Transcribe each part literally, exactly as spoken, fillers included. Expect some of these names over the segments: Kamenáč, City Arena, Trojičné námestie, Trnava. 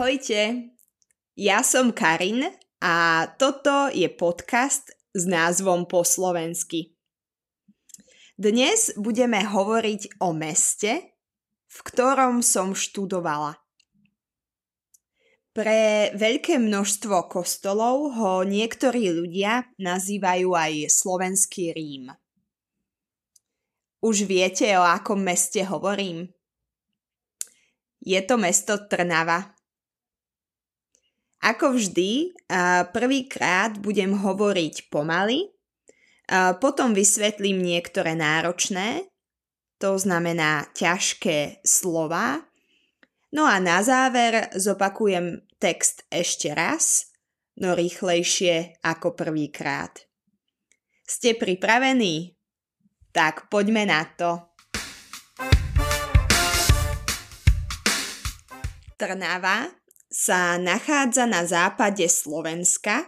Ahojte, ja som Karin a toto je podcast s názvom Po slovensky. Dnes budeme hovoriť o meste, v ktorom som študovala. Pre veľké množstvo kostolov ho niektorí ľudia nazývajú aj slovenský Rím. Už viete, o akom meste hovorím? Je to mesto Trnava. Ako vždy, prvýkrát budem hovoriť pomaly, potom vysvetlím niektoré náročné, to znamená ťažké slova, no a na záver zopakujem text ešte raz, no rýchlejšie ako prvýkrát. Ste pripravení? Tak poďme na to. Trnava sa nachádza na západe Slovenska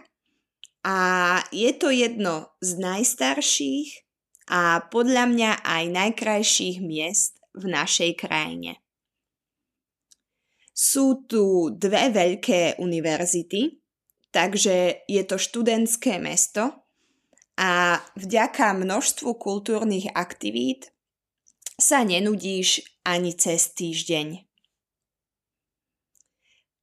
a je to jedno z najstarších a podľa mňa aj najkrajších miest v našej krajine. Sú tu dve veľké univerzity, takže je to študentské mesto a vďaka množstvu kultúrnych aktivít sa nenudíš ani cez týždeň.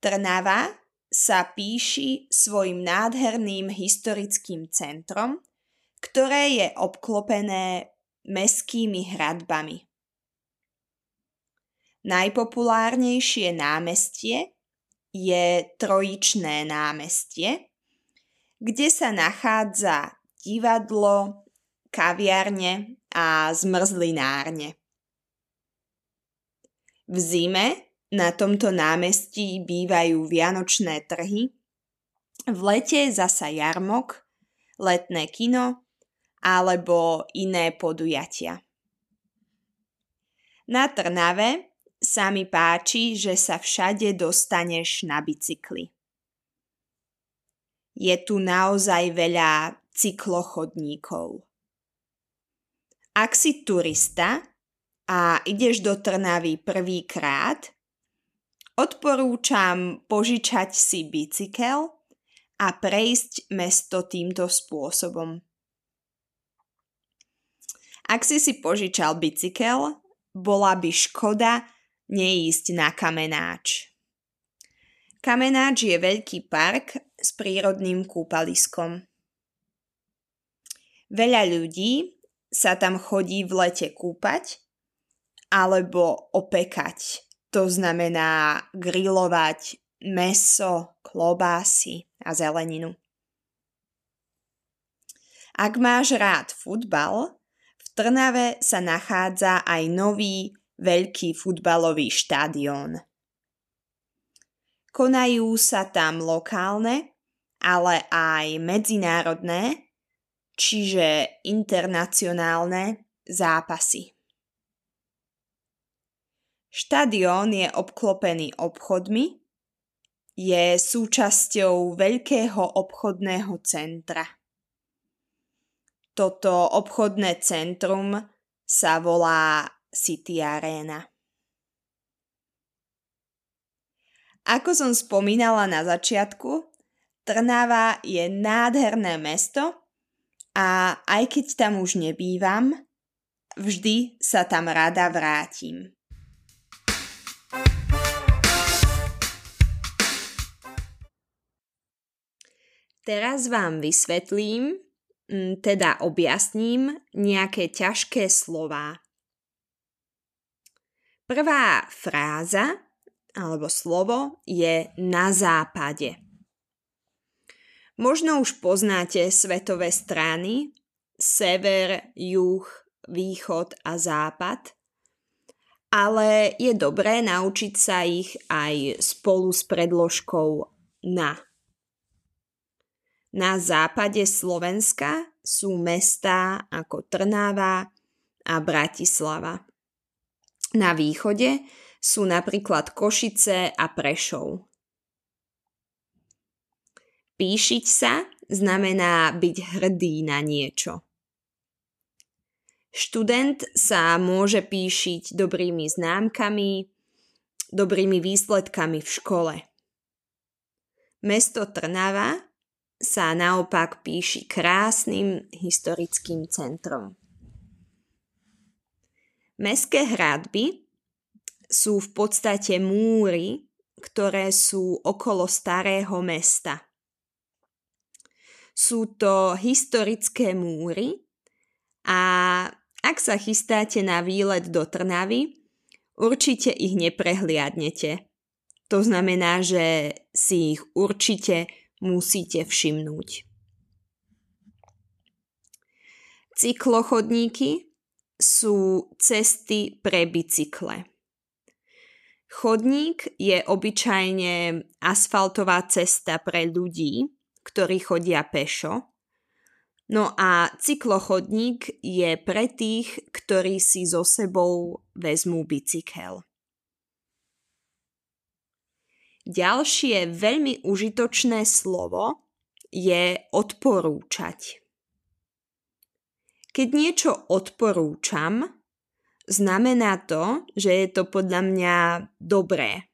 Trnava sa píši svojim nádherným historickým centrom, ktoré je obklopené mestskými hradbami. Najpopulárnejšie námestie je Trojičné námestie, kde sa nachádza divadlo, kaviarne a zmrzlinárne. V zime na tomto námestí bývajú vianočné trhy, v lete zasa jarmok, letné kino alebo iné podujatia. Na Trnave sa mi páči, že sa všade dostaneš na bicykli. Je tu naozaj veľa cyklochodníkov. Ak si turista a ideš do Trnavy prvýkrát, odporúčam požičať si bicykel a prejsť mesto týmto spôsobom. Ak si si požičal bicykel, bola by škoda neísť na Kamenáč. Kamenáč je veľký park s prírodným kúpaliskom. Veľa ľudí sa tam chodí v lete kúpať alebo opekať. To znamená grilovať mäso, klobásy a zeleninu. Ak máš rád futbal, v Trnave sa nachádza aj nový veľký futbalový štadión. Konajú sa tam lokálne, ale aj medzinárodné, čiže internacionálne zápasy. Štadión je obklopený obchodmi, je súčasťou veľkého obchodného centra. Toto obchodné centrum sa volá City Arena. Ako som spomínala na začiatku, Trnava je nádherné mesto a aj keď tam už nebývam, vždy sa tam rada vrátim. Teraz vám vysvetlím, teda objasním nejaké ťažké slová. Prvá fráza alebo slovo je na západe. Možno už poznáte svetové strany sever, juh, východ a západ, ale je dobré naučiť sa ich aj spolu s predložkou na. Na západe Slovenska sú mestá ako Trnava a Bratislava. Na východe sú napríklad Košice a Prešov. Píšiť sa znamená byť hrdý na niečo. Študent sa môže píšiť dobrými známkami, dobrými výsledkami v škole. Mesto Trnava sa naopak píši krásnym historickým centrom. Mestské hradby sú v podstate múry, ktoré sú okolo starého mesta. Sú to historické múry a ak sa chystáte na výlet do Trnavy, určite ich neprehliadnete. To znamená, že si ich určite musíte všimnúť. Cyklochodníky sú cesty pre bicykle. Chodník je obyčajne asfaltová cesta pre ľudí, ktorí chodia pešo. No a cyklochodník je pre tých, ktorí si so sebou vezmú bicykel. Ďalšie veľmi užitočné slovo je odporúčať. Keď niečo odporúčam, znamená to, že je to podľa mňa dobré.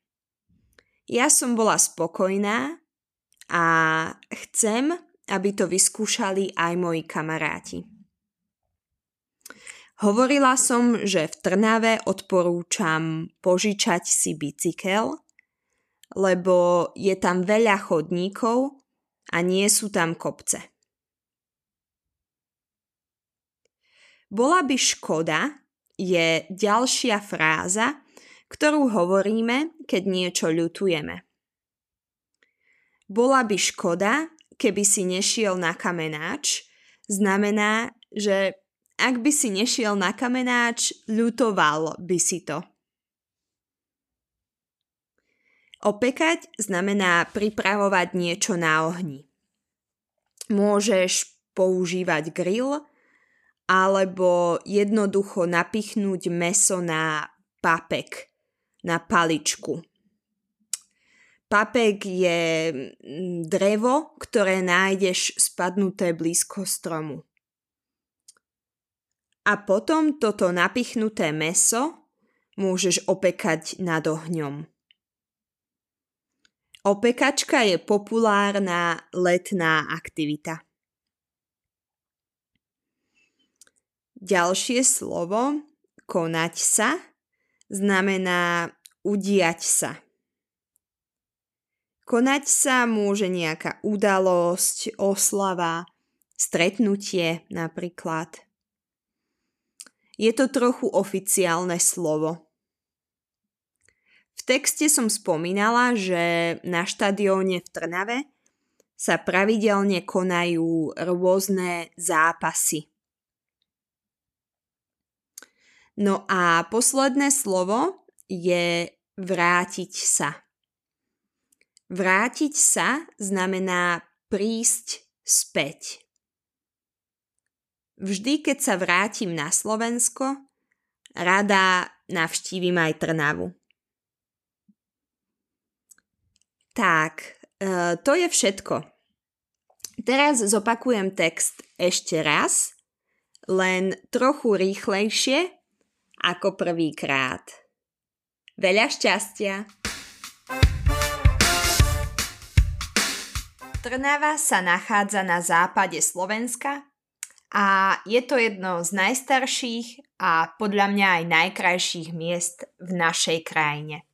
Ja som bola spokojná a chcem, aby to vyskúšali aj moji kamaráti. Hovorila som, že v Trnave odporúčam požičať si bicykel, lebo je tam veľa chodníkov a nie sú tam kopce. Bola by škoda je ďalšia fráza, ktorú hovoríme, keď niečo ľutujeme. Bola by škoda, keby si nešiel na Kamenáč, znamená, že ak by si nešiel na Kamenáč, ľutoval by si to. Opekať znamená pripravovať niečo na ohni. Môžeš používať grill alebo jednoducho napichnúť mäso na papek, na paličku. Papek je drevo, ktoré nájdeš spadnuté blízko stromu. A potom toto napichnuté mäso môžeš opekať nad ohňom. Opekačka je populárna letná aktivita. Ďalšie slovo, konať sa, znamená udiať sa. Konať sa môže nejaká udalosť, oslava, stretnutie napríklad. Je to trochu oficiálne slovo. V texte som spomínala, že na štadióne v Trnave sa pravidelne konajú rôzne zápasy. No a posledné slovo je vrátiť sa. Vrátiť sa znamená prísť späť. Vždy, keď sa vrátim na Slovensko, rada navštívim aj Trnavu. Tak, to je všetko. Teraz zopakujem text ešte raz, len trochu rýchlejšie ako prvýkrát. Veľa šťastia! Trnava sa nachádza na západe Slovenska a je to jedno z najstarších a podľa mňa aj najkrajších miest v našej krajine.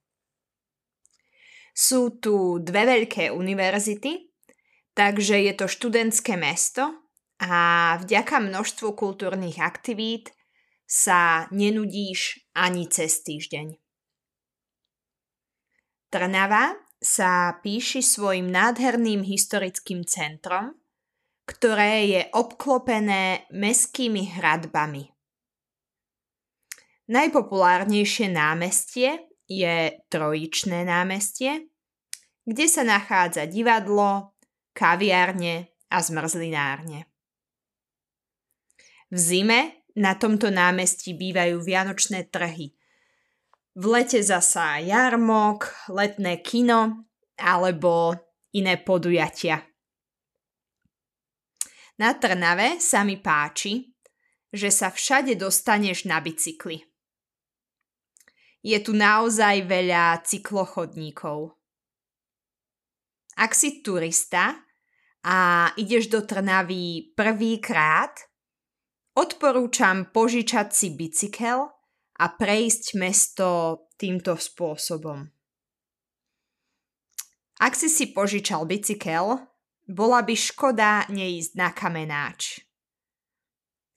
Sú tu dve veľké univerzity, takže je to študentské mesto a vďaka množstvu kultúrnych aktivít sa nenudíš ani cez týždeň. Trnava sa píši svojim nádherným historickým centrom, ktoré je obklopené mestskými hradbami. Najpopulárnejšie námestie je Trojičné námestie, kde sa nachádza divadlo, kaviárne a zmrzlinárne. V zime na tomto námestí bývajú vianočné trhy, v lete zasa jarmok, letné kino alebo iné podujatia. Na Trnave sa mi páči, že sa všade dostaneš na bicykli. Je tu naozaj veľa cyklochodníkov. Ak si turista a ideš do Trnavy prvýkrát, odporúčam požičať si bicykel a prejsť mesto týmto spôsobom. Ak si si požičal bicykel, bola by škoda neísť na Kamenáč.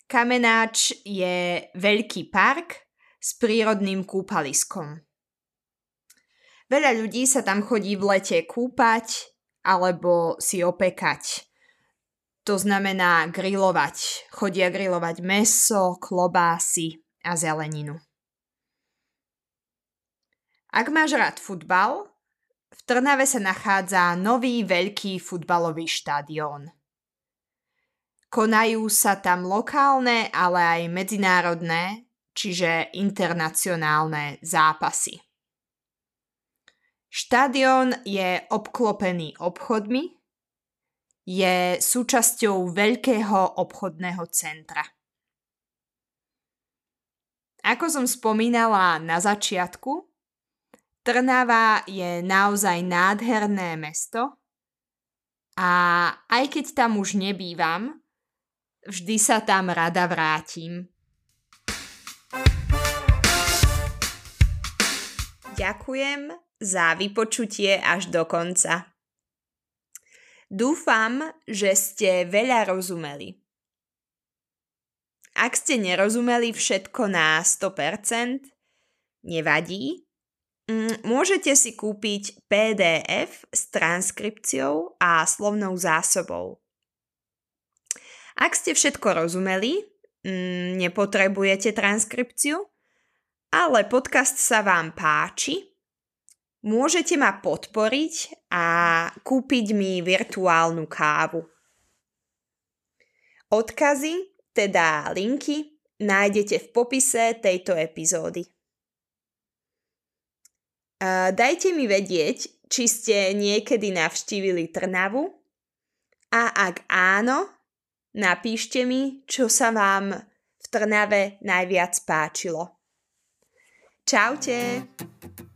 Kamenáč je veľký park s prírodným kúpaliskom. Veľa ľudí sa tam chodí v lete kúpať alebo si opekať. To znamená grilovať. Chodia grilovať mäso, klobásy a zeleninu. Ak máš rád futbal, v Trnave sa nachádza nový veľký futbalový štadión. Konajú sa tam lokálne, ale aj medzinárodné, čiže internacionálne zápasy. Štadión je obklopený obchodmi, je súčasťou veľkého obchodného centra. Ako som spomínala na začiatku, Trnava je naozaj nádherné mesto a aj keď tam už nebývam, vždy sa tam rada vrátim. Ďakujem za vypočutie až do konca. Dúfam, že ste veľa rozumeli. Ak ste nerozumeli všetko na sto percent, nevadí. Môžete si kúpiť pé dé ef s transkripciou a slovnou zásobou. Ak ste všetko rozumeli, nepotrebujete transkripciu, ale podcast sa vám páči, môžete ma podporiť a kúpiť mi virtuálnu kávu. Odkazy, teda linky, nájdete v popise tejto epizódy. Dajte mi vedieť, či ste niekedy navštívili Trnavu a ak áno, napíšte mi, čo sa vám v Trnave najviac páčilo. Čaute!